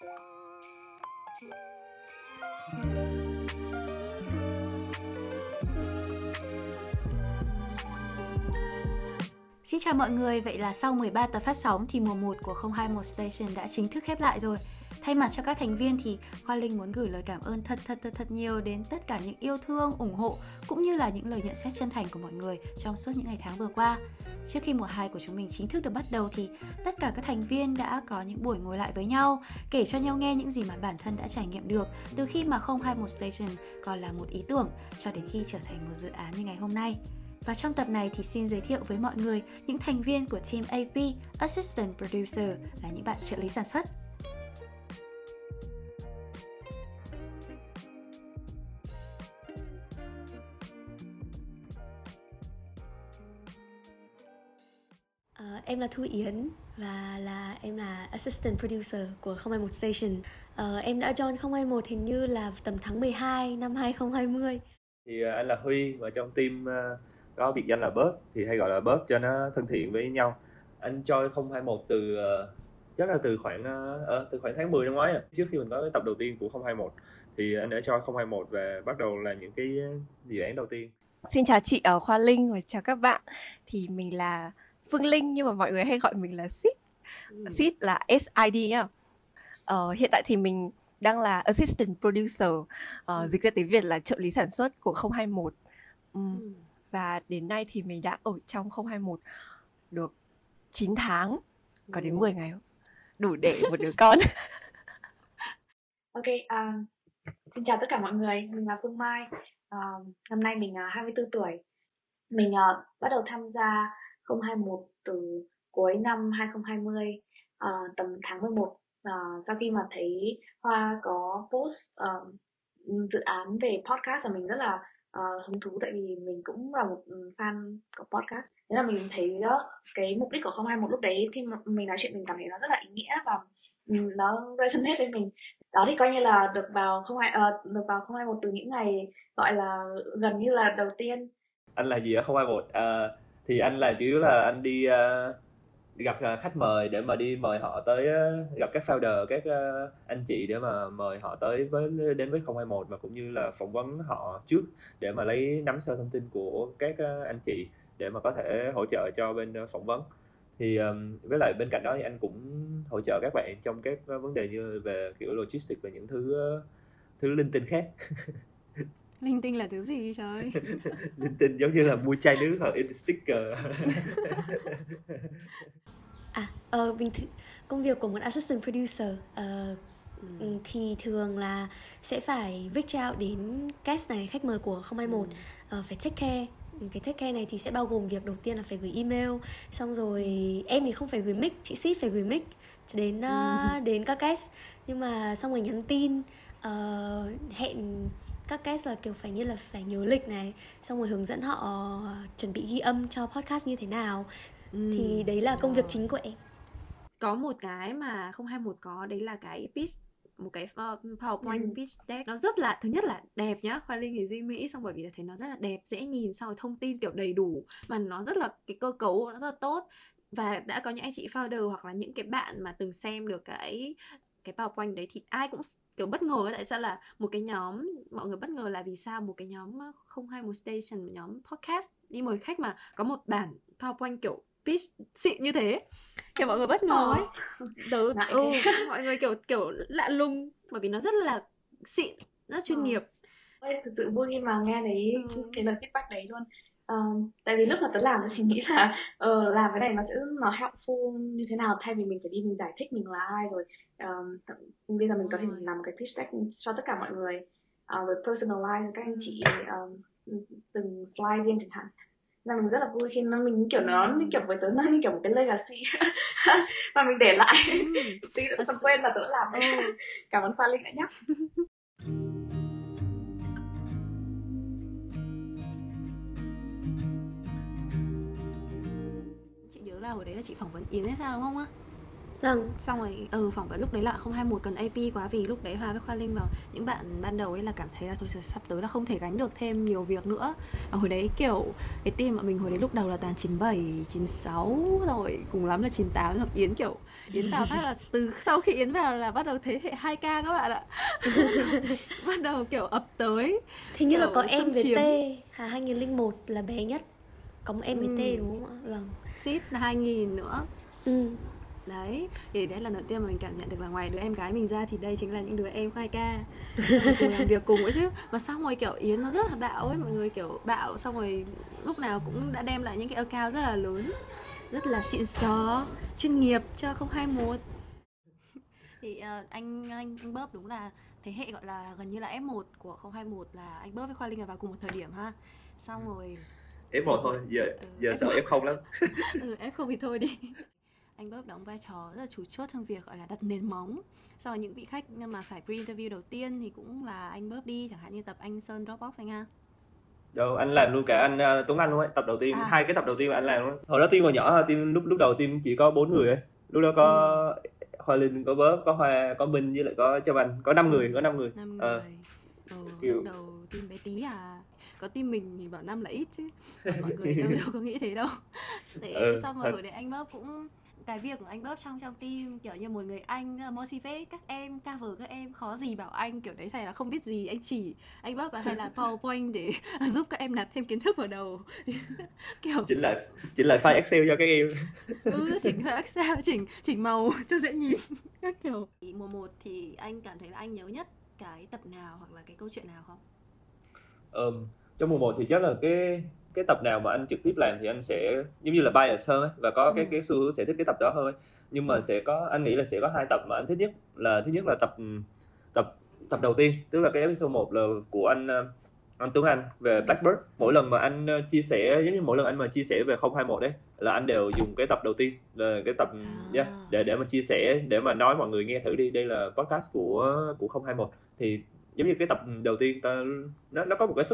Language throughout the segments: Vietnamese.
Xin chào mọi người, vậy là sau 13 tập phát sóng thì mùa 1 của 021 Station đã chính thức khép lại rồi. Thay mặt cho các thành viên thì Khoa Linh muốn gửi lời cảm ơn thật nhiều đến tất cả những yêu thương, ủng hộ cũng như là những lời nhận xét chân thành của mọi người trong suốt những ngày tháng vừa qua. Trước khi mùa 2 của chúng mình chính thức được bắt đầu thì tất cả các thành viên đã có những buổi ngồi lại với nhau, kể cho nhau nghe những gì mà bản thân đã trải nghiệm được từ khi mà 021 Station còn là một ý tưởng cho đến khi trở thành một dự án như ngày hôm nay. Và trong tập này thì xin giới thiệu với mọi người những thành viên của team AP, Assistant Producer là những bạn trợ lý sản xuất. Em là Thu Yến và em là Assistant Producer của 021 Station. Em đã join 021 hình như là tầm tháng 12 năm 2020. Thì anh là Huy và trong team có biệt danh là Bớp, thì hay gọi là Bớp cho nó thân thiện với nhau. Anh join 021 từ chắc là từ khoảng tháng 10 năm ngoái rồi. Trước khi mình có cái tập đầu tiên của 021 thì anh đã join 021 và bắt đầu làm những cái dự án đầu tiên. Xin chào chị ở Khoa Linh và chào các bạn. Thì mình là Phương Linh nhưng mà mọi người hay gọi mình là Sid. Sid là SID nhá. Hiện tại thì mình đang là Assistant Producer, dịch ra tiếng Việt là trợ lý sản xuất của 021. Và đến nay thì mình đã ở trong 021 được 9 tháng, có đến 10 ngày, đủ để một đứa con. Ok, xin chào tất cả mọi người, mình là Phương Mai, năm nay mình 24 tuổi. Mình bắt đầu tham gia 021 từ cuối năm 2020, tầm tháng 11. Sau khi mà thấy Hoa có post dự án về podcast và mình rất là hứng thú, tại vì mình cũng là một fan của podcast. Thế là mình thấy cái mục đích của 021 lúc đấy khi mà mình nói chuyện mình cảm thấy nó rất là ý nghĩa và nó resonate với mình. Đó thì coi như là được vào 021 từ những ngày gọi là gần như là đầu tiên. Anh là gì ở 021? Thì anh là chủ yếu là anh đi gặp khách mời để mà đi mời họ tới, gặp các founder, các anh chị để mà mời họ đến với 021 và cũng như là phỏng vấn họ trước để mà nắm sơ thông tin của các anh chị để mà có thể hỗ trợ cho bên phỏng vấn. Thì với lại bên cạnh đó thì anh cũng hỗ trợ các bạn trong các vấn đề như về kiểu logistics và những thứ linh tinh khác. Linh tinh là thứ gì trời? Linh tinh giống như là mua chai nước hoặc in sticker. Công việc của một assistant producer thì thường là sẽ phải reach out đến guest này, khách mời của 021, phải take care. Cái take care này thì sẽ bao gồm việc đầu tiên là phải gửi email, xong rồi em thì không phải gửi mic, chị Sid phải gửi mic đến các guest, nhưng mà xong rồi nhắn tin, hẹn các guest là kiểu phải nhớ lịch này, xong rồi hướng dẫn họ chuẩn bị ghi âm cho podcast như thế nào. Thì đấy là công việc chính của em. Có một cái mà 021 có, đấy là cái pitch, một cái PowerPoint pitch deck. Nó rất là, thứ nhất là đẹp nhá, Khoa Linh thì duy mỹ, xong bởi vì là thấy nó rất là đẹp, dễ nhìn, xong rồi thông tin kiểu đầy đủ, mà nó rất là, cái cơ cấu nó rất là tốt. Và đã có những anh chị founder hoặc là những cái bạn mà từng xem được cái PowerPoint đấy thì ai cũng kiểu bất ngờ. Tại sao là một cái nhóm, mọi người bất ngờ là vì sao một cái nhóm 021 Station, một nhóm podcast đi mời khách mà có một bản PowerPoint kiểu pitch xịn như thế, kiểu mọi người bất ngờ ấy. Mọi người kiểu lạ lùng bởi vì nó rất là xịn, rất chuyên nghiệp. Ôi, thực sự vui khi mà nghe đấy, cái lời feedback đấy luôn. Tại vì lúc mà tớ làm thì mình nghĩ là làm cái này nó sẽ nó helpful như thế nào, thay vì mình phải đi mình giải thích mình là ai rồi. Bây giờ mình có thể làm một cái pitch deck cho tất cả mọi người, với personalize các anh chị, từng slide riêng chẳng hạn. Nên mình rất là vui khi mình kiểu nó kiểu với tớ nó như kiểu một cái legacy mà mình để lại. Tí nữa còn quên là tớ làm đấy. Cảm ơn Khoa Linh đã nhắc. Hồi đấy là chị phỏng vấn Yến hay sao đúng không á? Vâng. Xong rồi phỏng vấn lúc đấy là 021 cần AP quá, vì lúc đấy Hoa với Khoa Linh và những bạn ban đầu ấy là cảm thấy là thôi sắp tới là không thể gánh được thêm nhiều việc nữa. Và hồi đấy kiểu cái team bọn mình hồi đấy lúc đầu là toàn 97, 96 rồi cùng lắm là 98, hoặc Yến kiểu Yến vào phát là từ sau khi Yến vào là bắt đầu thế hệ 2K các bạn ạ. Bắt đầu kiểu ập tới. Thế như là có em với T Hà 2001 là bé nhất. Có một em với T đúng không ạ? Vâng. Sít là 2000 nữa. Đấy, thì đấy là lần đầu tiên mà mình cảm nhận được là ngoài đứa em gái mình ra thì đây chính là những đứa em khoai ca cùng làm việc cùng ấy chứ. Mà xong rồi kiểu Yến nó rất là bạo ấy, mọi người kiểu bạo, xong rồi lúc nào cũng đã đem lại những cái account rất là lớn, rất là xịn xó, chuyên nghiệp cho 021. Thì anh Bớp đúng là thế hệ gọi là gần như là F1 của 021, là anh Bớp với Khoa Linh là vào cùng một thời điểm ha. Xong rồi F1 thôi, giờ F1. Sợ F0 lắm. F0 thì thôi đi. Anh Bớp đóng vai trò rất là chủ chốt trong việc gọi là đặt nền móng. Sau đó những vị khách mà phải pre-interview đầu tiên thì cũng là anh Bớp đi, chẳng hạn như tập anh Sơn Dropbox anh ha. Đâu, anh làm luôn cả anh Tuấn Anh luôn ấy, tập đầu tiên, hai cái tập đầu tiên mà anh làm luôn. Hồi đó team còn nhỏ, lúc đầu team chỉ có 4 người ấy. Lúc đó có Hoa Linh, có Bớp, có Hoa, có Minh với lại có Châu Bành, có 5 người. 5 người. Kiểu... Lúc đầu team bé tí à. Có team mình thì bảo 5 là ít chứ. Còn mọi người đâu có nghĩ thế đâu. Thế xong rồi hồi đấy anh Bớp cũng cái việc của anh Bớp trong team kiểu như một người anh motivate các em, cover các em, khó gì bảo anh kiểu đấy, thầy là không biết gì, anh chỉ anh Bớp là hay là PowerPoint để giúp các em nạp thêm kiến thức vào đầu. Kiểu chỉnh lại file Excel cho các em. Chỉnh file Excel, chỉnh màu cho dễ nhìn. Kiểu mùa 1 thì anh cảm thấy là anh nhớ nhất cái tập nào hoặc là cái câu chuyện nào không? Trong mùa 1 thì chắc là cái tập nào mà anh trực tiếp làm thì anh sẽ giống như là bias hơn ấy, và có cái xu hướng sẽ thích cái tập đó hơn ấy. Nhưng mà sẽ có, anh nghĩ là sẽ có hai tập mà anh thích nhất, là thứ nhất là tập đầu tiên, tức là cái episode 1 là của anh Tuấn Anh về Blackbird. Mỗi lần mà anh chia sẻ, giống như mỗi lần anh mà chia sẻ về 021 đấy là anh đều dùng cái tập đầu tiên, là cái tập để mà chia sẻ, để mà nói mọi người nghe thử đi, đây là podcast của 021. Thì giống như cái tập đầu tiên nó có một cái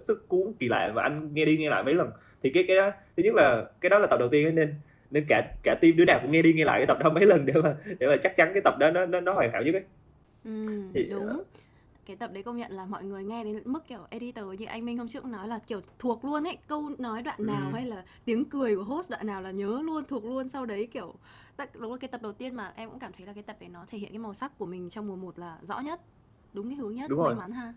sức cuốn kỳ lạ và anh nghe lại mấy lần. Thì cái đó, thứ nhất là cái đó là tập đầu tiên ấy, nên cả team đứa nào cũng nghe lại cái tập đó mấy lần để mà chắc chắn cái tập đó nó hoàn hảo nhất ấy. Thì, đúng. Cái tập đấy công nhận là mọi người nghe đến mức kiểu editor như anh Minh hôm trước cũng nói là kiểu thuộc luôn ấy, câu nói đoạn nào hay là tiếng cười của host đoạn nào là nhớ luôn, thuộc luôn. Sau đấy kiểu đúng là cái tập đầu tiên mà em cũng cảm thấy là cái tập đấy nó thể hiện cái màu sắc của mình trong mùa 1 là rõ nhất, đúng cái hướng nhất, đúng may mắn ha.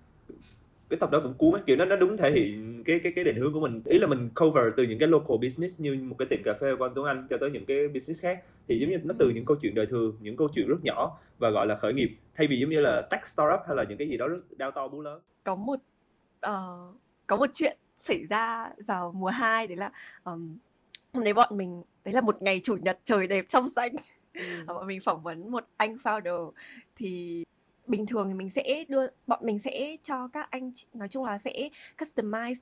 Cái tập đó cũng cuốn ấy, kiểu nó đúng thể hiện cái định hướng của mình, ý là mình cover từ những cái local business như một cái tiệm cà phê của anh Tuấn Anh cho tới những cái business khác. Thì giống như nó từ những câu chuyện đời thường, những câu chuyện rất nhỏ và gọi là khởi nghiệp, thay vì giống như là tech startup hay là những cái gì đó rất đao to bú lớn. Có một chuyện xảy ra vào mùa 2, đấy là hôm đấy bọn mình, đấy là một ngày chủ nhật trời đẹp trong xanh. Bọn mình phỏng vấn một anh founder. Thì bình thường thì bọn mình sẽ cho các anh chị, nói chung là sẽ customize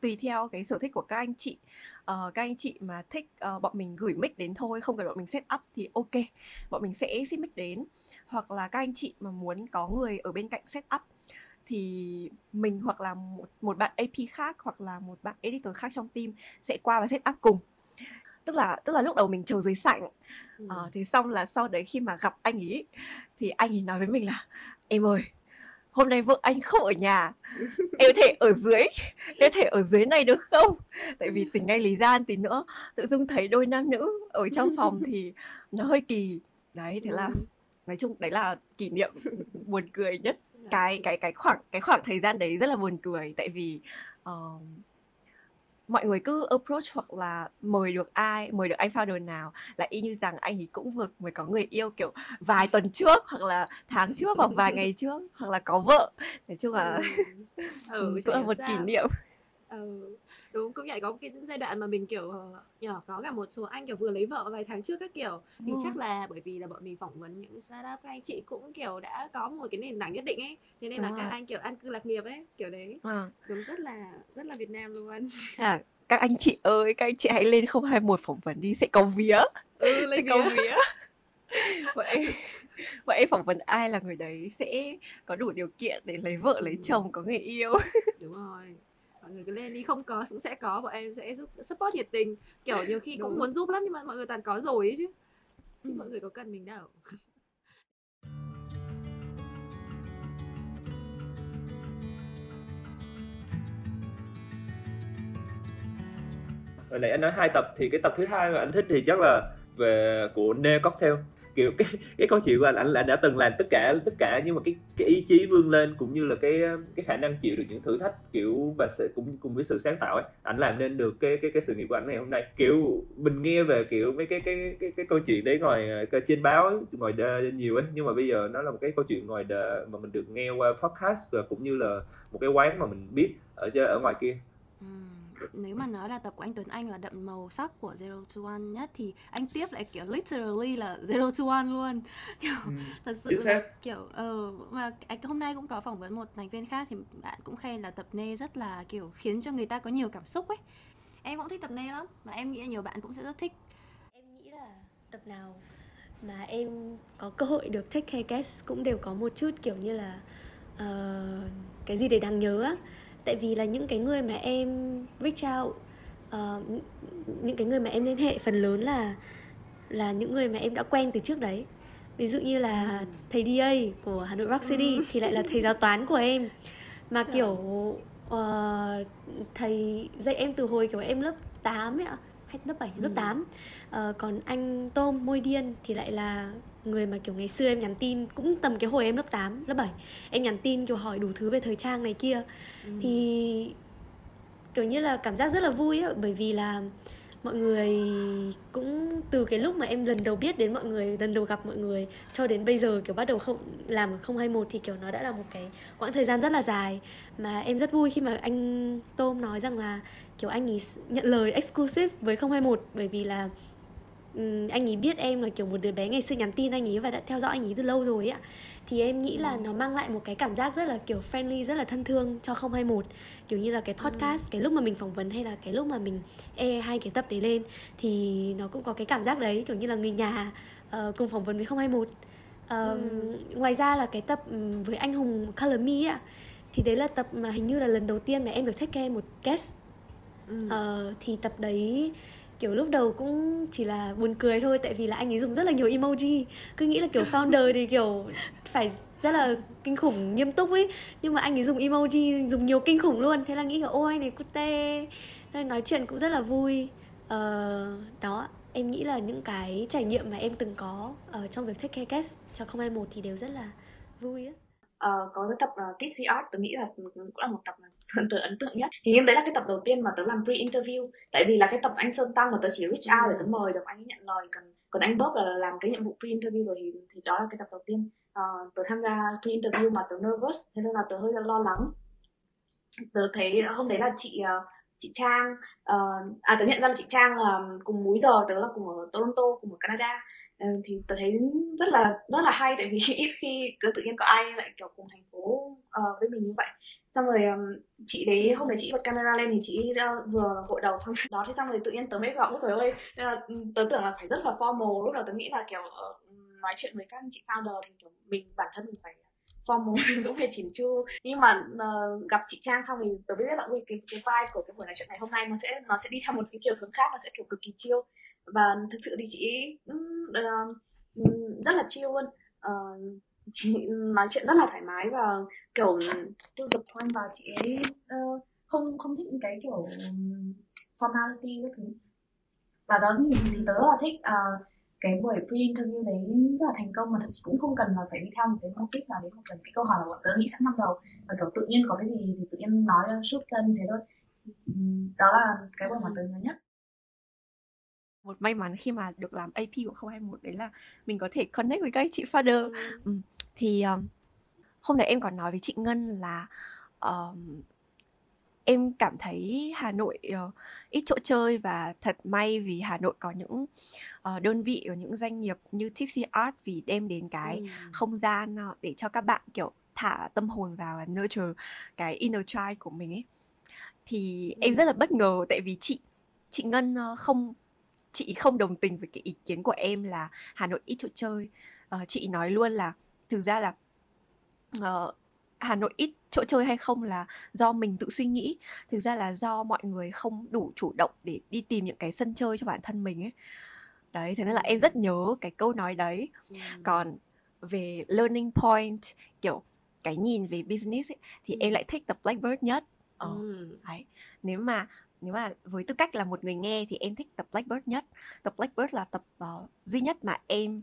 tùy theo cái sở thích của các anh chị. Các anh chị mà thích bọn mình gửi mic đến thôi, không cần bọn mình set up thì ok, bọn mình sẽ ship mic đến. Hoặc là các anh chị mà muốn có người ở bên cạnh set up thì mình hoặc là một bạn AP khác hoặc là một bạn editor khác trong team sẽ qua và set up cùng. Tức là lúc đầu mình chờ dưới sảnh, thì xong là sau đấy khi mà gặp anh ấy thì anh ấy nói với mình là em ơi, hôm nay vợ anh không ở nhà, em có thể ở dưới này được không? Tại vì tỉnh ngay lý gian tí nữa tự dưng thấy đôi nam nữ ở trong phòng thì nó hơi kỳ. Đấy, thế là nói chung đấy là kỷ niệm buồn cười nhất. Cái khoảng thời gian đấy rất là buồn cười, tại vì mọi người cứ approach hoặc là mời được anh founder nào là y như rằng anh ấy cũng vừa mới có người yêu kiểu vài tuần trước hoặc là tháng trước hoặc vài ngày trước hoặc là có vợ. Nói chung là cũng là một kỷ niệm. Đúng, cũng vậy, có cái giai đoạn mà mình kiểu nhỏ, có cả một số anh kiểu vừa lấy vợ vài tháng trước các kiểu. Thì chắc là bởi vì là bọn mình phỏng vấn những startup, các anh chị cũng kiểu đã có một cái nền tảng nhất định ấy, thế nên là các anh kiểu an cư lạc nghiệp ấy, kiểu đấy. Đúng, rất là Việt Nam luôn. Các anh chị ơi, các anh chị hãy lên 021 phỏng vấn đi, sẽ có vía. Sẽ có vía. Vậy phỏng vấn ai là người đấy sẽ có đủ điều kiện để lấy vợ, lấy chồng, có người yêu. Đúng rồi, mọi người cứ lên đi, không có cũng sẽ có, bọn em sẽ giúp support nhiệt tình. Kiểu nhiều khi cũng muốn giúp lắm nhưng mà mọi người toàn có rồi ấy chứ. chứ mọi người có cần mình đâu. Hồi nãy anh nói 2 tập thì cái tập thứ 2 mà anh thích thì chắc là về của N. Cocktail. Kiểu cái câu chuyện của anh đã từng làm tất cả nhưng mà cái ý chí vươn lên cũng như là cái khả năng chịu được những thử thách kiểu và sự cũng cùng với sự sáng tạo ấy, anh làm nên được cái sự nghiệp của anh ngày hôm nay. Kiểu mình nghe về kiểu mấy cái câu chuyện đấy ngoài trên báo ấy, ngoài đời nhiều ấy, nhưng mà bây giờ nó là một cái câu chuyện ngoài đời mà mình được nghe qua podcast và cũng như là một cái quán mà mình biết ở ngoài kia. Nếu mà nói là tập của anh Tuấn Anh là đậm màu sắc của 021 nhất thì anh tiếp lại kiểu literally là 021 luôn. Kiểu thật sự là kiểu mà hôm nay cũng có phỏng vấn một thành viên khác thì bạn cũng khen là tập Nê rất là kiểu khiến cho người ta có nhiều cảm xúc ấy. Em cũng thích tập Nê lắm và em nghĩ là nhiều bạn cũng sẽ rất thích. Em nghĩ là tập nào mà em có cơ hội được take care guest cũng đều có một chút kiểu như là cái gì để đáng nhớ á. Tại vì là những cái người mà em reach out, những cái người mà em liên hệ phần lớn là những người mà em đã quen từ trước đấy. Ví dụ như là thầy DA của Hà Nội Rock City thì lại là thầy giáo toán của em. Mà kiểu thầy dạy em từ hồi kiểu em lớp 8 ấy ạ, hay lớp 7, lớp 8. Còn anh Tom Môi Điên thì lại là người mà kiểu ngày xưa em nhắn tin cũng tầm cái hồi em lớp 8, lớp 7 em nhắn tin kiểu hỏi đủ thứ về thời trang này kia. Thì kiểu như là cảm giác rất là vui ấy, bởi vì là mọi người cũng từ cái lúc mà em lần đầu biết đến mọi người, lần đầu gặp mọi người cho đến bây giờ kiểu bắt đầu làm 021 thì kiểu nó đã là một cái quãng thời gian rất là dài. Mà em rất vui khi mà anh Tom nói rằng là kiểu anh ấy nhận lời exclusive với 021, bởi vì là anh ấy biết em là kiểu một đứa bé ngày xưa nhắn tin anh ấy và đã theo dõi anh ấy từ lâu rồi ạ. Thì em nghĩ là nó mang lại một cái cảm giác rất là kiểu friendly, rất là thân thương cho 021. Kiểu như là cái podcast, cái lúc mà mình phỏng vấn hay là cái lúc mà mình air hai cái tập đấy lên thì nó cũng có cái cảm giác đấy, kiểu như là người nhà cùng phỏng vấn với 021. Ngoài ra là cái tập với anh Hùng Color Me ạ, thì đấy là tập mà hình như là lần đầu tiên mà em được take care một guest. Thì tập đấy kiểu lúc đầu cũng chỉ là buồn cười thôi, tại vì là anh ấy dùng rất là nhiều emoji, cứ nghĩ là kiểu founder thì kiểu phải rất là kinh khủng nghiêm túc ấy, nhưng mà anh ấy dùng emoji dùng nhiều kinh khủng luôn, thế là nghĩ là ôi này cute, nói chuyện cũng rất là vui. Đó, em nghĩ là những cái trải nghiệm mà em từng có trong việc take care guest cho 021 thì đều rất là vui ấy. Có cái tập Tipsy Art, tôi nghĩ là cũng là một tập tớ ấn tượng nhất. Thì đấy là cái tập đầu tiên mà tớ làm pre-interview. Tại vì là cái tập anh Sơn Tăng mà tớ chỉ reach out để tớ mời được anh ấy nhận lời. Còn anh Bớp là làm cái nhiệm vụ pre-interview rồi thì đó là cái tập đầu tiên tớ tham gia pre-interview mà tớ nervous, thế nên là tớ hơi lo lắng. Tớ thấy hôm đấy là chị Trang, tớ nhận ra là chị Trang là cùng múi giờ, tớ là cùng ở Toronto, cùng ở Canada. Thì tớ thấy rất là hay, tại vì ít khi cứ tự nhiên có ai lại kiểu cùng thành phố với mình như vậy. Xong rồi chị đấy hôm đấy chị bật camera lên thì chị vừa gội đầu xong đó, thế xong rồi tự nhiên tớ mới gặp, ôi trời ơi, tớ tưởng là phải rất là formal. Lúc đầu tớ nghĩ là kiểu nói chuyện với các anh chị founder thì kiểu mình bản thân mình phải formal, mình cũng phải chỉn chu. Nhưng mà gặp chị Trang xong thì tớ biết là cái vibe của cái buổi nói chuyện ngày hôm nay nó sẽ đi theo một cái chiều hướng khác, nó sẽ kiểu cực kỳ chill. Và thực sự thì chị rất là chill luôn, chị nói chuyện rất là thoải mái và kiểu to the point, và chị ấy không thích những cái kiểu formality các thứ. Và đó thì tớ là thích cái buổi pre-interview đấy rất là thành công, mà thậm chí cũng không cần là phải đi theo một cái mục đích nào đấy, không cần cái câu hỏi là bọn tớ nghĩ sẵn năm đầu và kiểu tự nhiên có cái gì thì tự nhiên nói ra shoot ra như thế thôi. Đó là cái buổi mà tớ nhớ nhất. Một may mắn khi mà được làm AP của 021 đấy là mình có thể connect với các chị founder. Thì hôm nay em còn nói với chị Ngân là em cảm thấy Hà Nội ít chỗ chơi, và thật may vì Hà Nội có những đơn vị, có những doanh nghiệp như Tipsy Art vì đem đến cái không gian để cho các bạn kiểu thả tâm hồn vào và nurture cái inner child của mình ấy. Thì em rất là bất ngờ tại vì chị Ngân không đồng tình với cái ý kiến của em là Hà Nội ít chỗ chơi. Chị nói luôn là thực ra là Hà Nội ít chỗ chơi hay không là do mình tự suy nghĩ, thực ra là do mọi người không đủ chủ động để đi tìm những cái sân chơi cho bản thân mình ấy. Đấy, thế nên là em rất nhớ cái câu nói đấy. Còn về learning point, kiểu cái nhìn về business ấy, thì em lại thích tập Blackbird nhất. Đấy. Nếu mà với tư cách là một người nghe thì em thích tập Blackbird nhất. Tập Blackbird là tập duy nhất mà em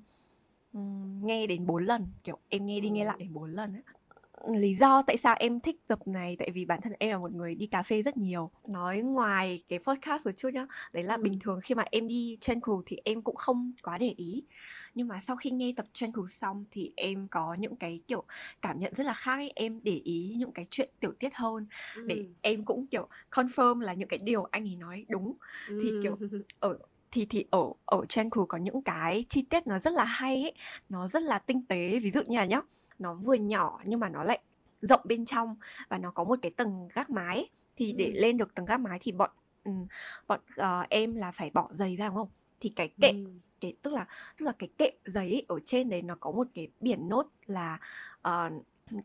nghe đến 4 lần. Kiểu em nghe đi nghe lại đến 4 lần ấy. Lý do tại sao em thích tập này, tại vì bản thân em là một người đi cà phê rất nhiều. Nói ngoài cái podcast một chút nhá, đấy là bình thường khi mà em đi Trencle thì em cũng không quá để ý. Nhưng mà sau khi nghe tập Trencle xong thì em có những cái kiểu cảm nhận rất là khác ấy. Em để ý những cái chuyện tiểu tiết hơn để em cũng kiểu confirm là những cái điều anh ấy nói đúng. Thì kiểu ở Trencle có những cái chi tiết nó rất là hay ấy, nó rất là tinh tế. Ví dụ như là nhá, nó vừa nhỏ nhưng mà nó lại rộng bên trong, và nó có một cái tầng gác mái. Thì để lên được tầng gác mái thì bọn em là phải bỏ giày ra, đúng không? Thì cái kệ, tức là cái kệ giày ấy, ở trên đấy nó có một cái biển nốt là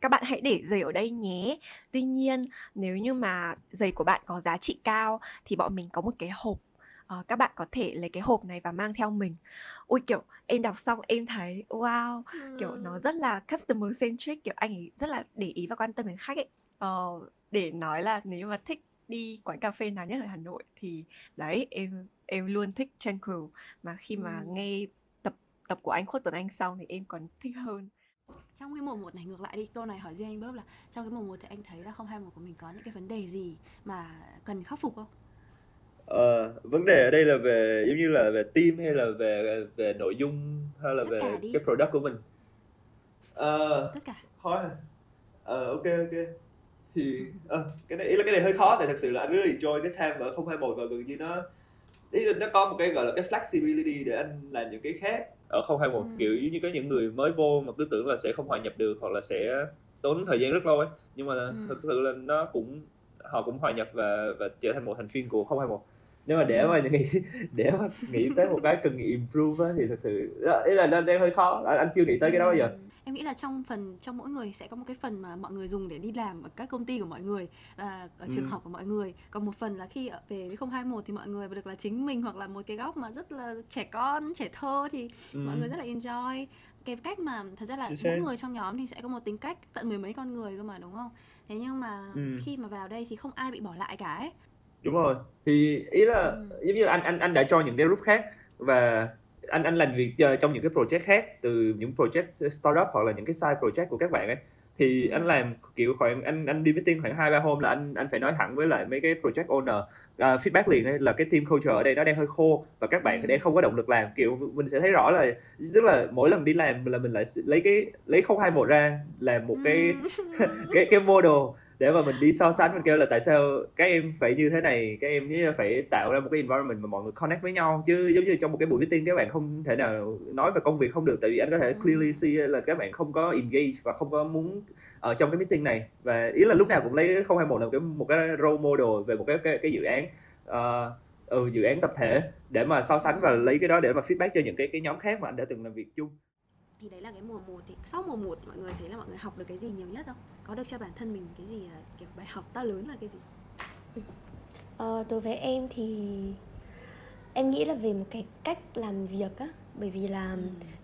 các bạn hãy để giày ở đây nhé. Tuy nhiên nếu như mà giày của bạn có giá trị cao thì bọn mình có một cái hộp, các bạn có thể lấy cái hộp này và mang theo mình. Ui, kiểu em đọc xong em thấy wow, kiểu nó rất là customer centric, kiểu anh ấy rất là để ý và quan tâm đến khách ấy. Để nói là nếu mà thích đi quán cà phê nào nhất ở Hà Nội thì đấy, em luôn thích Trencle. Mà khi mà nghe tập của anh Khoa Linh xong thì em còn thích hơn. Trong cái mùa 1 này, ngược lại đi, câu này hỏi riêng anh Bớp là trong cái mùa 1 thì anh thấy là 021 của mình có những cái vấn đề gì mà cần khắc phục không? Vấn đề ở đây là về giống như là về team hay là về nội dung hay là về cái product của mình. Tất cả. Khó hả? Ok. Thì cái này, ý là cái này hơi khó, tại thật sự là anh really enjoy cái time ở 021 và gần như nó, ý là nó có một cái gọi là cái flexibility để anh làm những cái khác. Ở 021 kiểu như có những người mới vô mà cứ tưởng là sẽ không hòa nhập được hoặc là sẽ tốn thời gian rất lâu ấy, nhưng mà thật sự là nó cũng họ cũng hòa nhập và trở thành một thành viên của 021. Nếu mà để mà nghĩ tới một cái cần improve thì thật sự ý là đang hơi khó, anh chưa nghĩ tới cái đó bao giờ. Em nghĩ là trong mỗi người sẽ có một cái phần mà mọi người dùng để đi làm ở các công ty của mọi người, và ở trường học của mọi người. Còn một phần là khi về với 021 thì mọi người được là chính mình, hoặc là một cái góc mà rất là trẻ con, trẻ thơ thì mọi người rất là enjoy. Cái cách mà thật ra là mỗi người trong nhóm thì sẽ có một tính cách, tận mười mấy con người cơ mà, đúng không? Thế nhưng mà khi mà vào đây thì không ai bị bỏ lại cả ấy. Đúng rồi. Thì ý là giống như là anh đã cho những cái group khác, và anh làm việc trong những cái project khác, từ những project startup hoặc là những cái side project của các bạn ấy. Thì anh làm kiểu khoảng anh đi meeting khoảng 2-3 hôm là anh phải nói thẳng với lại mấy cái project owner feedback liền ấy, là cái team culture ở đây nó đang hơi khô và các bạn ở đây không có động lực làm. Kiểu mình sẽ thấy rõ là, tức là mỗi lần đi làm là mình lại lấy 021 ra làm một cái model để mà mình đi so sánh. Mình kêu là tại sao các em phải như thế này, các em phải tạo ra một cái environment mà mọi người connect với nhau, chứ giống như trong một cái buổi meeting các bạn không thể nào nói về công việc không được, tại vì anh có thể clearly see là các bạn không có engage và không có muốn ở trong cái meeting này. Và ý là lúc nào cũng lấy 021 làm một cái role model về một cái dự án dự án tập thể để mà so sánh, và lấy cái đó để mà feedback cho những cái nhóm khác mà anh đã từng làm việc chung. Thì đấy là cái mùa 1. Thì sau mùa 1 mọi người thấy là mọi người học được cái gì nhiều nhất không? Có được cho bản thân mình cái gì, kiểu bài học to lớn là cái gì? Đối với em thì em nghĩ là về một cái cách làm việc á. Bởi vì là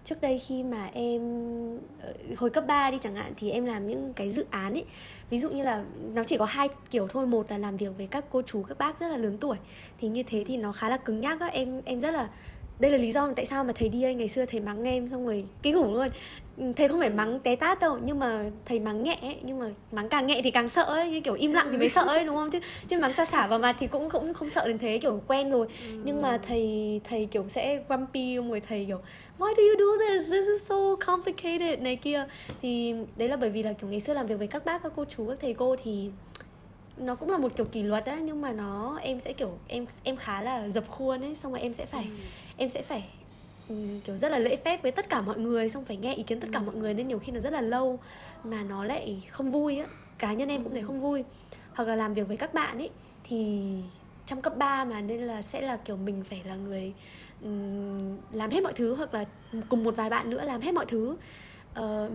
trước đây khi mà em hồi cấp 3 đi chẳng hạn thì em làm những cái dự án ấy. Ví dụ như là nó chỉ có 2 kiểu thôi. Một là làm việc với các cô chú, các bác rất là lớn tuổi. Thì như thế thì nó khá là cứng nhắc á. Em rất là... Đây là lý do tại sao mà thầy đi ngày xưa thầy mắng em xong rồi kinh khủng luôn. Thầy không phải mắng té tát đâu, nhưng mà thầy mắng nhẹ ấy, nhưng mà mắng càng nhẹ thì càng sợ ấy, như kiểu im lặng thì mới sợ ấy, đúng không? Chứ mắng xà xả vào mặt thì cũng không sợ đến thế, kiểu quen rồi. Nhưng mà thầy kiểu sẽ grumpy, rồi thầy kiểu why do you do this? This is so complicated này kia. Thì đấy là bởi vì là kiểu ngày xưa làm việc với các bác, các cô chú, các thầy cô thì nó cũng là một kiểu kỷ luật á, nhưng mà nó em sẽ kiểu em khá là dập khuôn ấy, xong rồi em sẽ phải kiểu rất là lễ phép với tất cả mọi người, xong phải nghe ý kiến tất cả mọi người, nên nhiều khi nó rất là lâu mà nó lại không vui á. Cá nhân em cũng thấy không vui. Hoặc là làm việc với các bạn ấy thì trong cấp 3 mà, nên là sẽ là kiểu mình phải là người làm hết mọi thứ, hoặc là cùng một vài bạn nữa làm hết mọi thứ.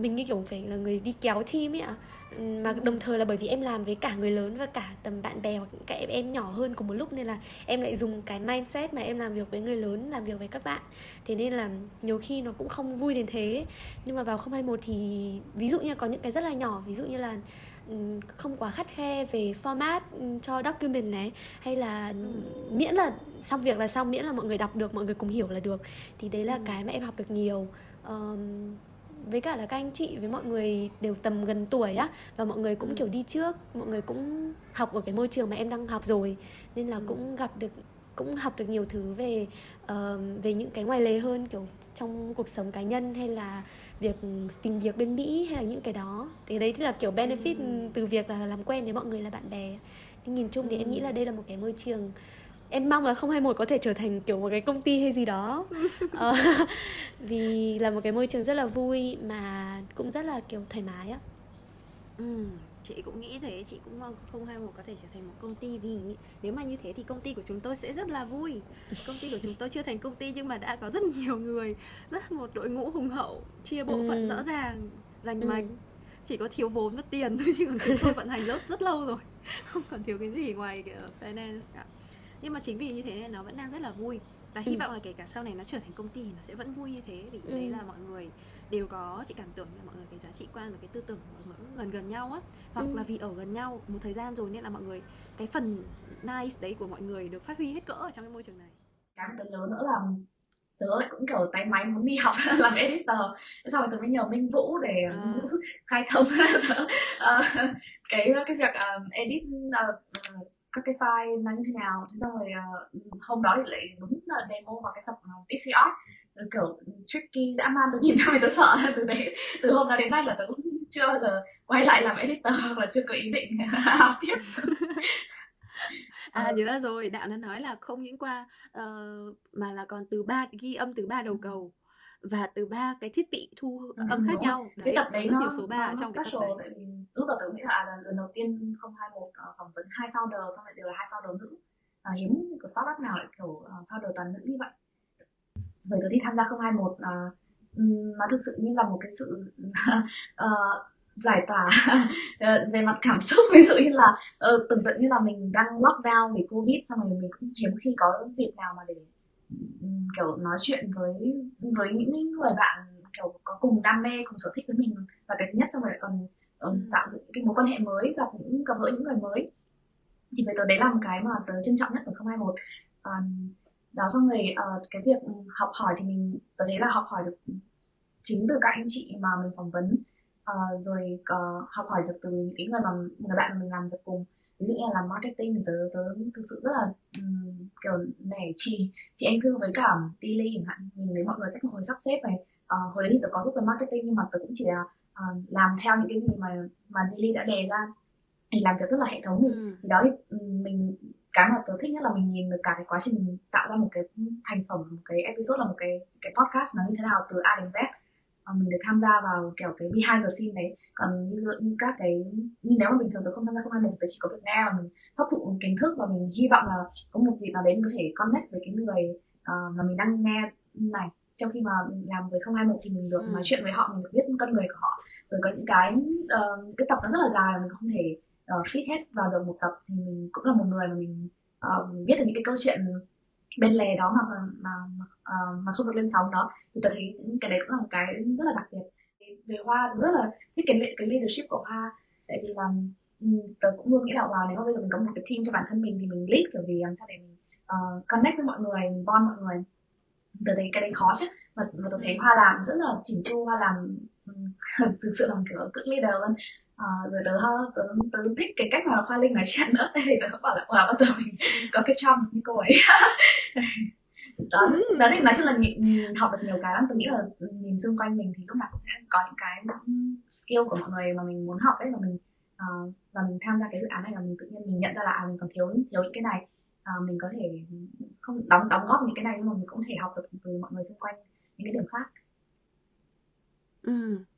mình như kiểu phải là người đi kéo team ấy ạ. Mà đồng thời là bởi vì em làm với cả người lớn và cả tầm bạn bè hoặc cả em nhỏ hơn cùng một lúc, nên là em lại dùng cái mindset mà em làm việc với người lớn, làm việc với các bạn. Thế nên là nhiều khi nó cũng không vui đến thế. Nhưng mà vào 2021 thì ví dụ như có những cái rất là nhỏ, ví dụ như là không quá khắt khe về format cho document này, hay là miễn là xong việc là xong, miễn là mọi người đọc được, mọi người cùng hiểu là được. Thì đấy là cái mà em học được nhiều. Với cả là các anh chị với mọi người đều tầm gần tuổi á, và mọi người cũng kiểu đi trước, mọi người cũng học ở cái môi trường mà em đang học rồi, nên là cũng gặp được, cũng học được nhiều thứ về về những cái ngoài lề hơn, kiểu trong cuộc sống cá nhân hay là việc tìm việc bên Mỹ hay là những cái đó. Thì đấy là kiểu benefit từ việc là làm quen với mọi người là bạn bè. Nhưng nhìn chung thì em nghĩ là đây là một cái môi trường, em mong là 2021 có thể trở thành kiểu một cái công ty hay gì đó. Vì là một cái môi trường rất là vui mà cũng rất là kiểu thoải mái á. Chị cũng nghĩ thế, chị cũng mong 2021 có thể trở thành một công ty, vì nếu mà như thế thì công ty của chúng tôi sẽ rất là vui. Công ty của chúng tôi chưa thành công ty nhưng mà đã có rất nhiều người, rất một đội ngũ hùng hậu, chia bộ phận rõ ràng, rành mạch. Chỉ có thiếu vốn và tiền thôi, chứ còn chúng tôi vận hành rất lâu rồi, không còn thiếu cái gì ngoài finance cả. Nhưng mà chính vì như thế nên nó vẫn đang rất là vui. Và hy vọng là kể cả sau này nó trở thành công ty thì nó sẽ vẫn vui như thế. Vì đấy là mọi người đều có, chị cảm tưởng là mọi người cái giá trị quan và cái tư tưởng của mọi người gần nhau á. Hoặc là vì ở gần nhau một thời gian rồi nên là mọi người, cái phần nice đấy của mọi người được phát huy hết cỡ ở trong cái môi trường này. Cái tớ nhớ nữa là tớ lại cũng kiểu tay máy muốn đi học làm editor. Sau rồi tớ mới nhờ Minh Vũ để khai thông cái việc edit các cái file nó như thế nào. Thế xong rồi hôm đó thì lại đúng là demo vào cái tập Tipsy Art, kiểu tricky dã man, tôi nhìn ra thì tôi sợ. Từ hôm đó đến nay là tôi cũng chưa bao giờ quay lại làm editor và chưa có ý định học tiếp. Nhớ ra rồi, Đạo nó nói là không những qua mà là còn từ ba ghi âm, từ ba đầu cầu và từ ba cái thiết bị thu âm khác nhau. Đấy, cái tập đấy nó số 3 trong cái tập đấy. Tại vì lúc đầu tớ nghĩ là lần đầu tiên 2021 phỏng vấn 2 founder, xong lại đều là 2 founder nữ. Hiếm của startup nào lại kiểu founder toàn nữ như vậy. Vậy tớ đi tham gia 2021 mà thực sự như là một cái sự giải tỏa về mặt cảm xúc. Ví dụ như là tưởng tượng như là mình đang lockdown vì Covid, xong rồi mình cũng hiếm khi có dịp nào mà để kiểu nói chuyện với những người bạn kiểu có cùng đam mê, cùng sở thích với mình. Và cái thứ nhất, xong rồi lại còn tạo dựng cái mối quan hệ mới, gặp gỡ những người mới. Thì với tớ đấy là một cái mà tớ trân trọng nhất ở 2021. Đó, xong rồi cái việc học hỏi thì tớ thấy là học hỏi được chính từ các anh chị mà mình phỏng vấn, rồi học hỏi được từ những người bạn mình làm việc cùng. Ví dụ như là marketing thì tớ thực sự rất là kiểu nể chị Anh Thư với cả Tili chẳng hạn, nhìn thấy mọi người cách hồi sắp xếp này. Hồi đấy thì tớ có giúp về marketing nhưng mà tớ cũng chỉ là làm theo những cái gì mà Tili đã đề ra, thì làm việc rất là hệ thống. Thì đó thì cái mà tớ thích nhất là mình nhìn được cả cái quá trình tạo ra một cái thành phẩm, một cái episode, là một cái podcast nó như thế nào từ A đến Z. Mình được tham gia vào kiểu cái behind the scene đấy. Còn như các cái, như nếu mà bình thường tớ không tham gia 2021, tớ chỉ có việc nghe và mình hấp thụ kiến thức, và mình hy vọng là có một dịp nào đấy mình có thể connect với cái người mà mình đang nghe này. Trong khi mà mình làm với 2021 thì mình được nói chuyện với họ, mình được biết con người của họ. Rồi có những cái tập nó rất là dài, mình không thể fit hết vào được một tập, thì mình cũng là một người mà mình biết được những cái câu chuyện bên lề đó mà không được lên sóng đó. Thì tôi thấy cái đấy cũng là một cái rất là đặc biệt. Về Hoa rất là thích cái leadership của Hoa, tại vì là tôi cũng luôn nghĩ là nếu mà bây giờ mình có một cái team cho bản thân mình thì mình lead kiểu gì làm sao để mình connect với mọi người, mình bond mọi người. Tôi thấy cái đấy khó chứ, mà tôi thấy Hoa làm rất là chỉnh chu, Hoa làm thực sự là một kiểu cực leader luôn. Rồi tớ thích cái cách mà Khoa Linh nói chuyện nữa, tại vì tớ bảo là bao giờ mình có cái charm như cô ấy. Đó thì nói chung là học được nhiều cái lắm. Tớ nghĩ là nhìn xung quanh mình thì lúc nào cũng sẽ có những cái skill của mọi người mà mình muốn học ấy, và mình tham gia cái dự án này là mình tự nhiên mình nhận ra là mình còn thiếu những cái này. Mình có thể không đóng góp những cái này, nhưng mà mình cũng thể học được từ mọi người xung quanh những cái điểm khác.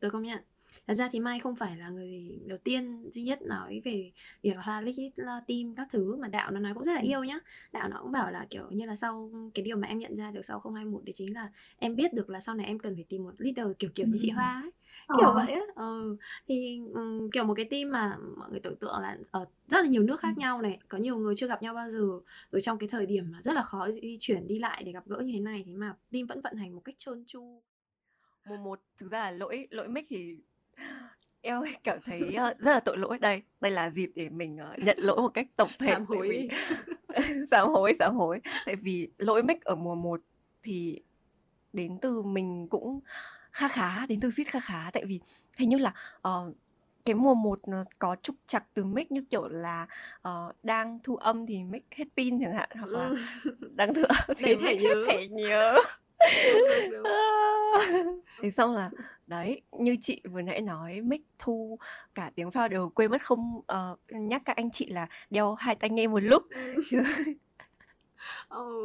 Tớ công nhận. Thật ra thì Mai không phải là người đầu tiên duy nhất nói về việc Hoa Linh team các thứ, mà Đạo nó nói cũng rất là yêu nhá. Đạo nó cũng bảo là kiểu như là sau cái điều mà em nhận ra được sau 2021 đấy chính là em biết được là sau này em cần phải tìm một leader kiểu như chị Hoa ấy. kiểu vậy á. Thì kiểu một cái team mà mọi người tưởng tượng là ở rất là nhiều nước khác nhau này, có nhiều người chưa gặp nhau bao giờ, rồi trong cái thời điểm mà rất là khó di chuyển đi lại để gặp gỡ như thế này, thế mà team vẫn vận hành một cách trơn tru. Một thực ra là lỗi mic thì em cảm thấy rất là tội lỗi. Đây là dịp để mình nhận lỗi một cách tổng thể. Sám hối. Tại vì lỗi mic ở mùa 1 thì đến từ mình cũng khá khá. Tại vì hình như là cái mùa 1 có trục trặc từ mic, như kiểu là đang thu âm thì mic hết pin chẳng hạn, hoặc là đang thu âm thì mic hết thẻ nhớ. Thì xong là đấy, như chị vừa nãy nói, mic thu cả tiếng phao đều quên mất không nhắc các anh chị là đeo hai tai nghe một lúc.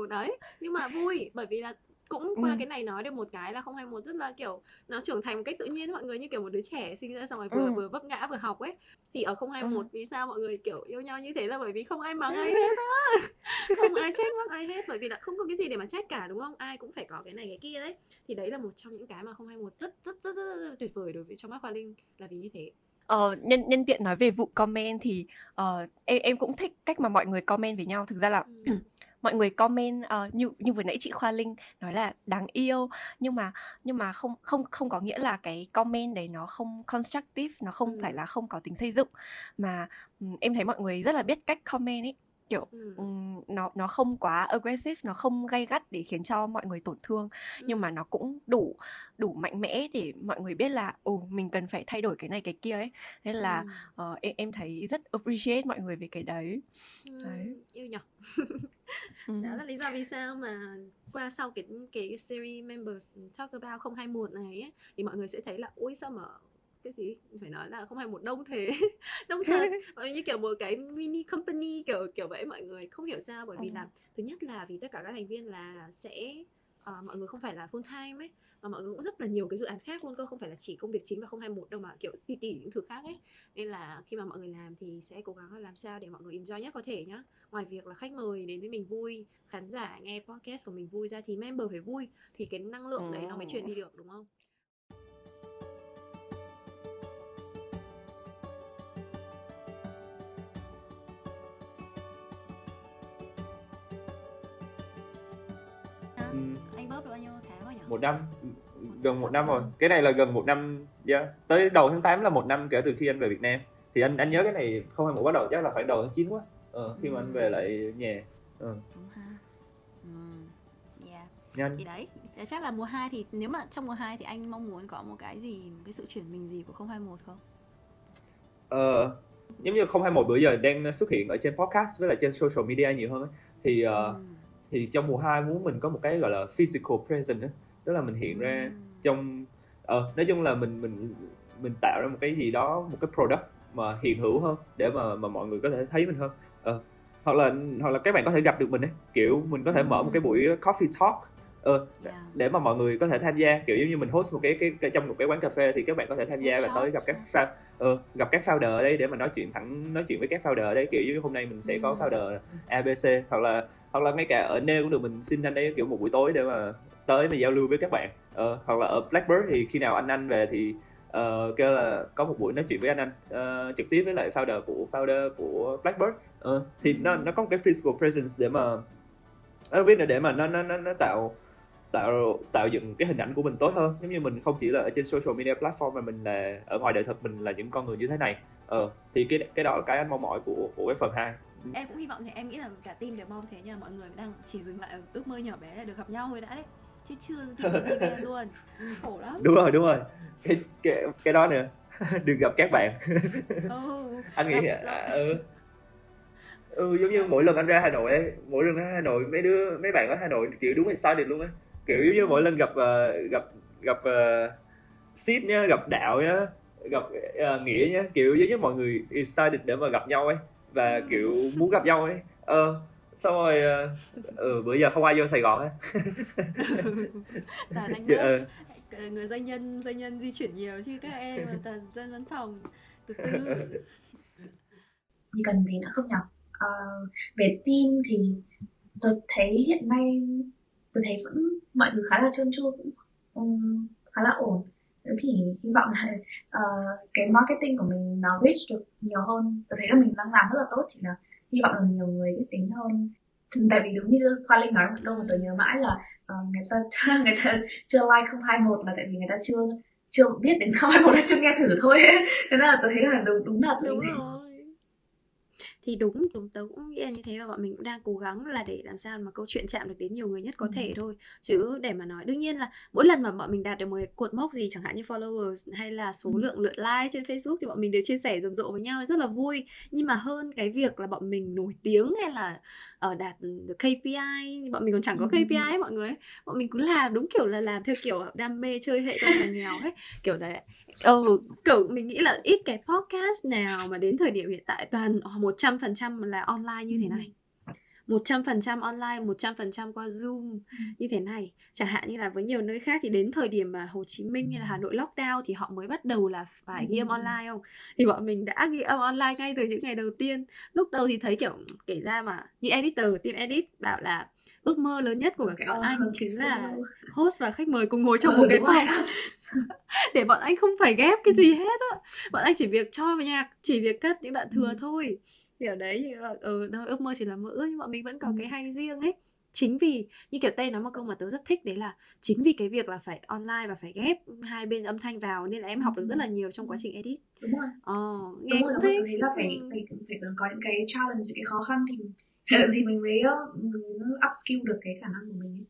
Đấy, nhưng mà vui bởi vì là cũng qua cái này nói được một cái là 2021 rất là kiểu nó trưởng thành một cách tự nhiên, mọi người như kiểu một đứa trẻ sinh ra xong rồi vừa vấp ngã vừa học ấy. Thì ở 2021 vì sao mọi người kiểu yêu nhau như thế là bởi vì không ai mắng ai hết á, không ai trách mắng ai hết, bởi vì là không có cái gì để mà trách cả, đúng không? Ai cũng phải có cái này cái kia đấy. Thì đấy là một trong những cái mà 2021 rất tuyệt vời đối với trong mắt Khoa Linh là vì như thế. Nhân tiện nói về vụ comment thì em cũng thích cách mà mọi người comment với nhau. Thực ra là mọi người comment như vừa nãy chị Khoa Linh nói là đáng yêu, nhưng mà không có nghĩa là cái comment đấy nó không constructive, nó không phải là không có tính xây dựng, mà em thấy mọi người rất là biết cách comment ấy, kiểu nó không quá aggressive, nó không gay gắt để khiến cho mọi người tổn thương, nhưng mà nó cũng đủ mạnh mẽ để mọi người biết là mình cần phải thay đổi cái này cái kia ấy. Nên là em thấy rất appreciate mọi người về cái đấy, đấy. Yêu nhở. Đó là lý do vì sao mà qua sau cái series Members Talk About 2021 này ấy, thì mọi người sẽ thấy là ôi sao mà cái gì phải nói là 2021 đông thật như kiểu một cái mini company kiểu vậy. Mọi người không hiểu sao bởi vì là thứ nhất là vì tất cả các thành viên là sẽ mọi người không phải là full time ấy, mà mọi người cũng rất là nhiều cái dự án khác luôn cơ, không phải là chỉ công việc chính vào 2021 đâu mà kiểu tỉ những thứ khác ấy. Nên là khi mà mọi người làm thì sẽ cố gắng làm sao để mọi người enjoy nhất có thể nhá. Ngoài việc là khách mời đến với mình vui, khán giả nghe podcast của mình vui ra thì member phải vui, thì cái năng lượng đấy nó mới truyền đi được, đúng không? Anh Bớp được bao nhiêu tháng rồi nhỉ? Gần một năm rồi. Cái này là gần một năm, tới đầu tháng 8 là một năm kể từ khi anh về Việt Nam. Thì anh nhớ cái này 2021 bắt đầu chắc là phải đầu tháng 9 quá. Khi mà anh về lại nhà. Đúng ha. Nhanh. Thì đấy, chắc là mùa 2 thì nếu mà trong mùa 2 thì anh mong muốn có một cái gì, một cái sự chuyển mình gì của 2021 không? Giống như 2021 bữa giờ đang xuất hiện ở trên podcast với lại trên social media nhiều hơn ấy. Thì trong mùa 2 muốn mình có một cái gọi là physical presence, tức là mình hiện ra trong nói chung là mình tạo ra một cái gì đó, một cái product mà hiện hữu hơn để mà mọi người có thể thấy mình hơn. Hoặc là các bạn có thể gặp được mình ấy, kiểu mình có thể mở một cái buổi coffee talk để mà mọi người có thể tham gia, kiểu giống như mình host một cái trong một cái quán cà phê thì các bạn có thể tham gia và tới gặp các founder ở đây để mà nói chuyện với các founder ở đây, kiểu như hôm nay mình sẽ có founder ABC hoặc là ngay cả ở N cũng được, mình xin anh ấy kiểu một buổi tối để mà tới mà giao lưu với các bạn. Hoặc là ở Blackbird thì khi nào anh về thì kêu là có một buổi nói chuyện với anh trực tiếp với lại founder của Blackbird. Thì nó có một cái physical presence để mà biết là để mà nó tạo dựng cái hình ảnh của mình tốt hơn, giống như mình không chỉ là ở trên social media platform mà mình là ở ngoài đời thực, mình là những con người như thế này. Thì cái đó là cái anh mong mỏi của cái phần 2. Em cũng hy vọng, thì em nghĩ là cả team đều mong thế, nhưng mọi người đang chỉ dừng lại ở ước mơ nhỏ bé là được gặp nhau thôi đã đấy, chứ chưa thì đi về luôn, khổ lắm. Đúng rồi cái đó nữa. Đừng gặp các bạn. Anh nghĩ giống như mỗi lần anh ra Hà Nội ấy, mấy bạn ở Hà Nội kiểu đúng excited luôn ấy, kiểu giống như mỗi lần gặp Sid nhá, gặp Đạo nhá, gặp Nghĩa nhá, kiểu giống như mọi người excited để mà gặp nhau ấy và kiểu muốn gặp nhau ấy. Xong rồi bữa giờ không ai vô Sài Gòn ấy. Người doanh nhân di chuyển nhiều chứ các em toàn dân văn phòng từ từ. Cần gì nữa không nhỉ? Về team thì tôi thấy hiện nay tôi thấy vẫn mọi thứ khá là trơn tru, cũng khá là ổn. cũng chỉ hy vọng là cái marketing của mình nó reach được nhiều hơn. Tôi thấy là mình đang làm rất là tốt, chỉ là hy vọng là nhiều người biết tính hơn. Tại vì đúng như Khoa Linh nói một câu mà tôi nhớ mãi là người ta chưa like 021 là tại vì người ta chưa biết đến 021, chưa nghe thử thôi ấy. Thế nên là tôi thấy là đúng là đúng rồi. Thì đúng, tớ cũng nghĩ là như thế, và bọn mình cũng đang cố gắng là để làm sao mà câu chuyện chạm được đến nhiều người nhất có thể thôi. Chứ để mà nói, đương nhiên là mỗi lần mà bọn mình đạt được một cột mốc gì, chẳng hạn như followers hay là số lượng lượt like trên Facebook, thì bọn mình đều chia sẻ rầm rộ với nhau, rất là vui. Nhưng mà hơn cái việc là bọn mình nổi tiếng hay là đạt được KPI, bọn mình còn chẳng có KPI ấy mọi người. Bọn mình cứ làm đúng kiểu là làm theo kiểu đam mê chơi hệ con nhà nghèo ấy, kiểu đấy. Kiểu mình nghĩ là ít cái podcast nào mà đến thời điểm hiện tại toàn 100% là online như thế này, 100% online, 100% qua Zoom như thế này. Chẳng hạn như là với nhiều nơi khác thì đến thời điểm mà Hồ Chí Minh hay là Hà Nội lockdown thì họ mới bắt đầu là phải ghi âm online không? Thì bọn mình đã ghi âm online ngay từ những ngày đầu tiên. Lúc đầu thì thấy kiểu kể ra mà như editor, team edit bảo là ước mơ lớn nhất của các bọn anh chính là host và khách mời cùng ngồi trong một cái phòng để bọn anh không phải ghép cái gì hết á, bọn anh chỉ việc cho vào nhạc, chỉ việc cắt những đoạn thừa thôi. Kiểu đấy, ước mơ chỉ là mơ ước, nhưng bọn mình vẫn có cái hay riêng ấy. Chính vì, như kiểu Tây nói một câu mà tớ rất thích, đấy là chính vì cái việc là phải online và phải ghép hai bên âm thanh vào nên là em học được rất là nhiều trong quá trình edit. Đúng rồi. Nghe đúng cũng thích. Đúng rồi, là phải có những cái challenge, những cái khó khăn thì mình mới upskill được cái khả năng của mình.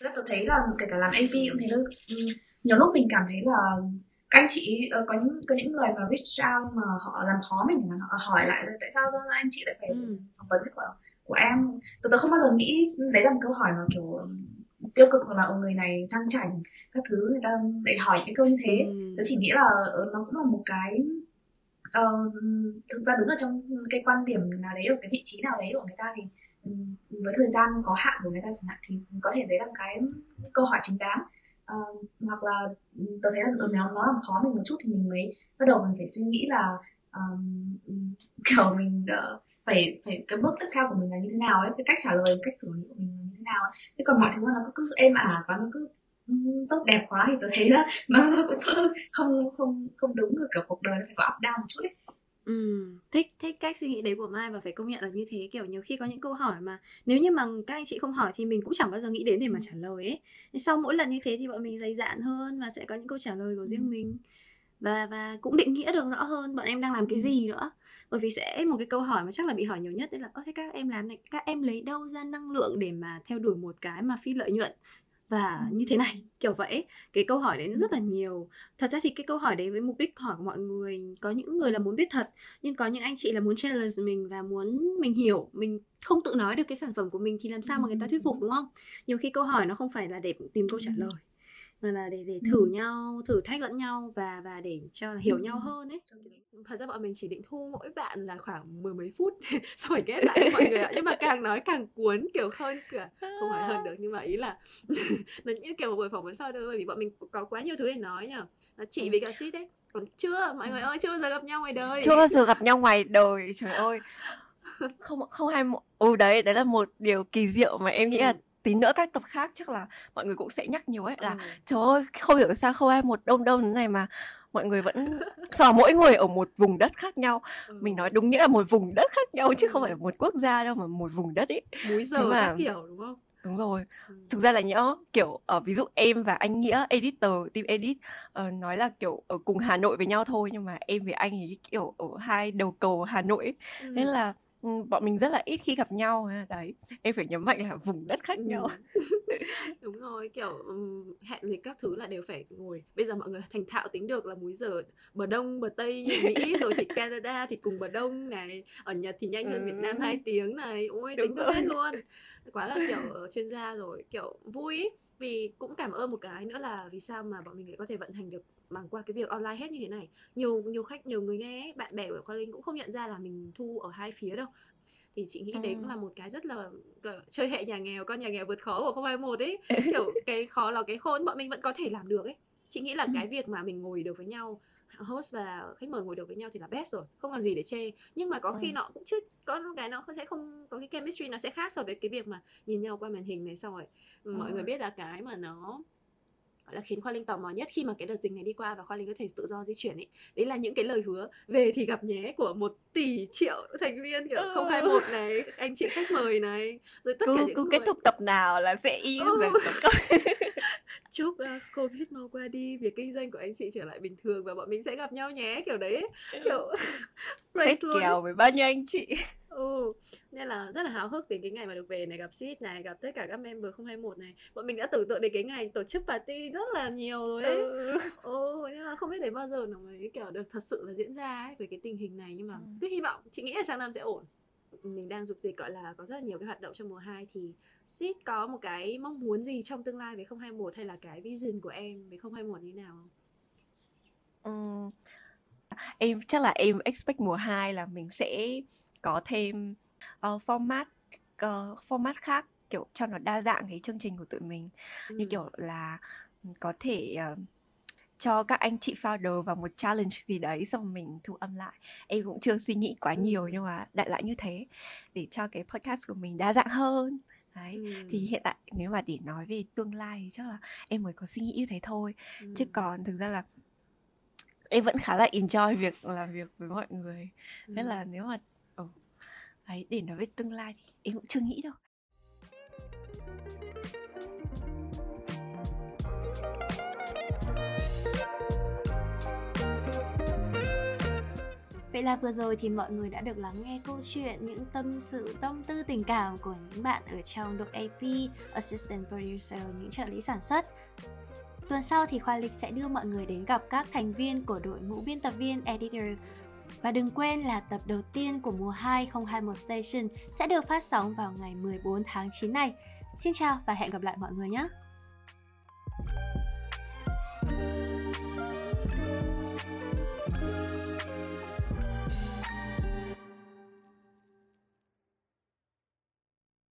Rất tôi thấy là kể cả làm AP cũng thấy được. Nhiều lúc mình cảm thấy là các anh chị có những người mà reach out mà họ làm khó mình, họ hỏi lại tại sao anh chị lại phải phỏng vấn của em. Tôi không bao giờ nghĩ đấy là một câu hỏi mà kiểu tiêu cực, là người này sang chảnh các thứ, người ta lại hỏi những câu như thế. Tôi chỉ nghĩ là nó cũng là một cái thực ra đứng ở trong cái quan điểm nào đấy, ở cái vị trí nào đấy của người ta thì với thời gian có hạn của người ta chẳng hạn, thì có thể đấy là một cái câu hỏi chính đáng. Hoặc là tôi thấy là nếu nó làm khó mình một chút thì mình mới bắt đầu mình phải suy nghĩ là kiểu mình phải cái bước tiếp theo của mình là như thế nào ấy, cái cách trả lời, cách xử lý của mình là như thế nào ấy. Thế còn mọi thứ mà nó cứ êm ả quá, nó cứ tốt đẹp quá thì tôi thấy là nó cũng không đúng được, kiểu cuộc đời nó phải có up down một chút ấy. Thích cách suy nghĩ đấy của Mai, và phải công nhận là như thế. Kiểu nhiều khi có những câu hỏi mà nếu như mà các anh chị không hỏi thì mình cũng chẳng bao giờ nghĩ đến để mà trả lời ấy. Nên sau mỗi lần như thế thì bọn mình dày dạn hơn và sẽ có những câu trả lời của riêng mình, và cũng định nghĩa được rõ hơn bọn em đang làm cái gì nữa. Bởi vì sẽ một cái câu hỏi mà chắc là bị hỏi nhiều nhất đấy là thế các em làm này, các em lấy đâu ra năng lượng để mà theo đuổi một cái mà phi lợi nhuận và như thế này, kiểu vậy. Cái câu hỏi đấy nó rất là nhiều. Thật ra thì cái câu hỏi đấy với mục đích hỏi của mọi người, có những người là muốn biết thật, nhưng có những anh chị là muốn challenge mình và muốn mình hiểu. Mình không tự nói được cái sản phẩm của mình thì làm sao mà người ta thuyết phục, đúng không? Nhiều khi câu hỏi nó không phải là để tìm câu trả lời, mà là để thử nhau, thử thách lẫn nhau, và để cho hiểu nhau hơn ấy. Thật ra bọn mình chỉ định thu mỗi bạn là khoảng mười mấy phút xong rồi ghép lại với mọi người ạ. Nhưng mà càng nói càng cuốn, kiểu hơn cả, không phải hơn được, nhưng mà ý là nó như kiểu một buổi phỏng vấn founder, bởi vì bọn mình có quá nhiều thứ để nói nhở. Nó chỉ về cả shit ấy, còn chưa, mọi người ơi, chưa bao giờ gặp nhau ngoài đời, chưa bao giờ gặp nhau ngoài đời, trời ơi. Không hay một... đấy là một điều kỳ diệu mà em nghĩ là tí nữa các tập khác chắc là mọi người cũng sẽ nhắc nhiều ấy, là trời ơi, không hiểu sao không ai một đông thế này mà mọi người vẫn sao mỗi người ở một vùng đất khác nhau. Mình nói đúng nghĩa là một vùng đất khác nhau chứ không phải là một quốc gia đâu, mà một vùng đất ấy, múi giờ mà... các kiểu, đúng không? Đúng rồi. Thực ra là nhá, kiểu ví dụ em và anh Nghĩa, editor, team edit, nói là kiểu ở cùng Hà Nội với nhau thôi, nhưng mà em với anh ấy kiểu ở hai đầu cầu Hà Nội ấy. Nên là bọn mình rất là ít khi gặp nhau đấy, em phải nhấn mạnh là vùng đất khác nhau. Đúng rồi, kiểu hẹn lịch các thứ là đều phải ngồi. Bây giờ mọi người thành thạo tính được là múi giờ bờ Đông, bờ Tây Mỹ, rồi thì Canada thì cùng bờ Đông này, ở Nhật thì nhanh hơn Việt Nam 2 tiếng này. Ôi, tính được hết luôn, quá là kiểu chuyên gia rồi, kiểu vui ý. Vì cũng cảm ơn một cái nữa là vì sao mà bọn mình lại có thể vận hành được bằng qua cái việc online hết như thế này. Nhiều khách, nhiều người nghe ấy, bạn bè của Khoa Linh cũng không nhận ra là mình thu ở hai phía đâu. Thì chị nghĩ đấy cũng là một cái rất là chơi hệ nhà nghèo, con nhà nghèo vượt khó của 021 ấy. Kiểu cái khó là cái khôn, bọn mình vẫn có thể làm được ấy. Chị nghĩ là cái việc mà mình ngồi được với nhau, host và khách mời ngồi được với nhau thì là best rồi, không còn gì để chê. Nhưng mà có khi nó cũng chứ, có cái nó sẽ không có, cái chemistry nó sẽ khác so với cái việc mà nhìn nhau qua màn hình này, xong rồi mọi người biết là cái mà nó gọi là khiến Khoa Linh tò mò nhất khi mà cái đợt dịch này đi qua và Khoa Linh có thể tự do di chuyển ấy. Đấy là những cái lời hứa về thì gặp nhé của 1 tỷ triệu thành viên kiểu 021 này, anh chị khách mời này, rồi tất cả những kết thúc tập nào là sẽ im về chúc Covid mau qua đi, việc kinh doanh của anh chị trở lại bình thường và bọn mình sẽ gặp nhau nhé, kiểu đấy, kiểu phrase luôn kèo với bao nhiêu anh chị. Nên là rất là háo hức đến cái ngày mà được về này, gặp Sid này, gặp tất cả các member 021 này. Bọn mình đã tưởng tượng đến cái ngày tổ chức party rất là nhiều rồi ấy. Nhưng mà không biết đến bao giờ nó mới kiểu được thật sự là diễn ra ấy, với cái tình hình này. Nhưng mà cứ hy vọng, chị nghĩ là sang năm sẽ ổn. Mình đang dục dịch gọi là có rất là nhiều cái hoạt động trong mùa 2. Thì Sid có một cái mong muốn gì trong tương lai với 021 hay là cái vision của em với 021 như thế nào không? Em chắc là em expect mùa 2 là mình sẽ có thêm format khác, kiểu cho nó đa dạng cái chương trình của tụi mình. Như kiểu là có thể cho các anh chị founder vào một challenge gì đấy, xong mình thu âm lại. Em cũng chưa suy nghĩ quá nhiều, nhưng mà đại loại như thế, để cho cái podcast của mình đa dạng hơn đấy. Thì hiện tại nếu mà để nói về tương lai thì chắc là em mới có suy nghĩ như thế thôi. Chứ còn thực ra là em vẫn khá là enjoy việc làm việc với mọi người. Nên là nếu mà đấy, để nói về tương lai thì em cũng chưa nghĩ đâu. Vậy là vừa rồi thì mọi người đã được lắng nghe câu chuyện, những tâm sự, tâm tư, tình cảm của những bạn ở trong đội AP, Assistant Producer, những trợ lý sản xuất. Tuần sau thì Khoa Lịch sẽ đưa mọi người đến gặp các thành viên của đội ngũ biên tập viên, editor. Và đừng quên là tập đầu tiên của mùa 2 021 Station sẽ được phát sóng vào ngày 14 tháng 9 này. Xin chào và hẹn gặp lại mọi người nhé!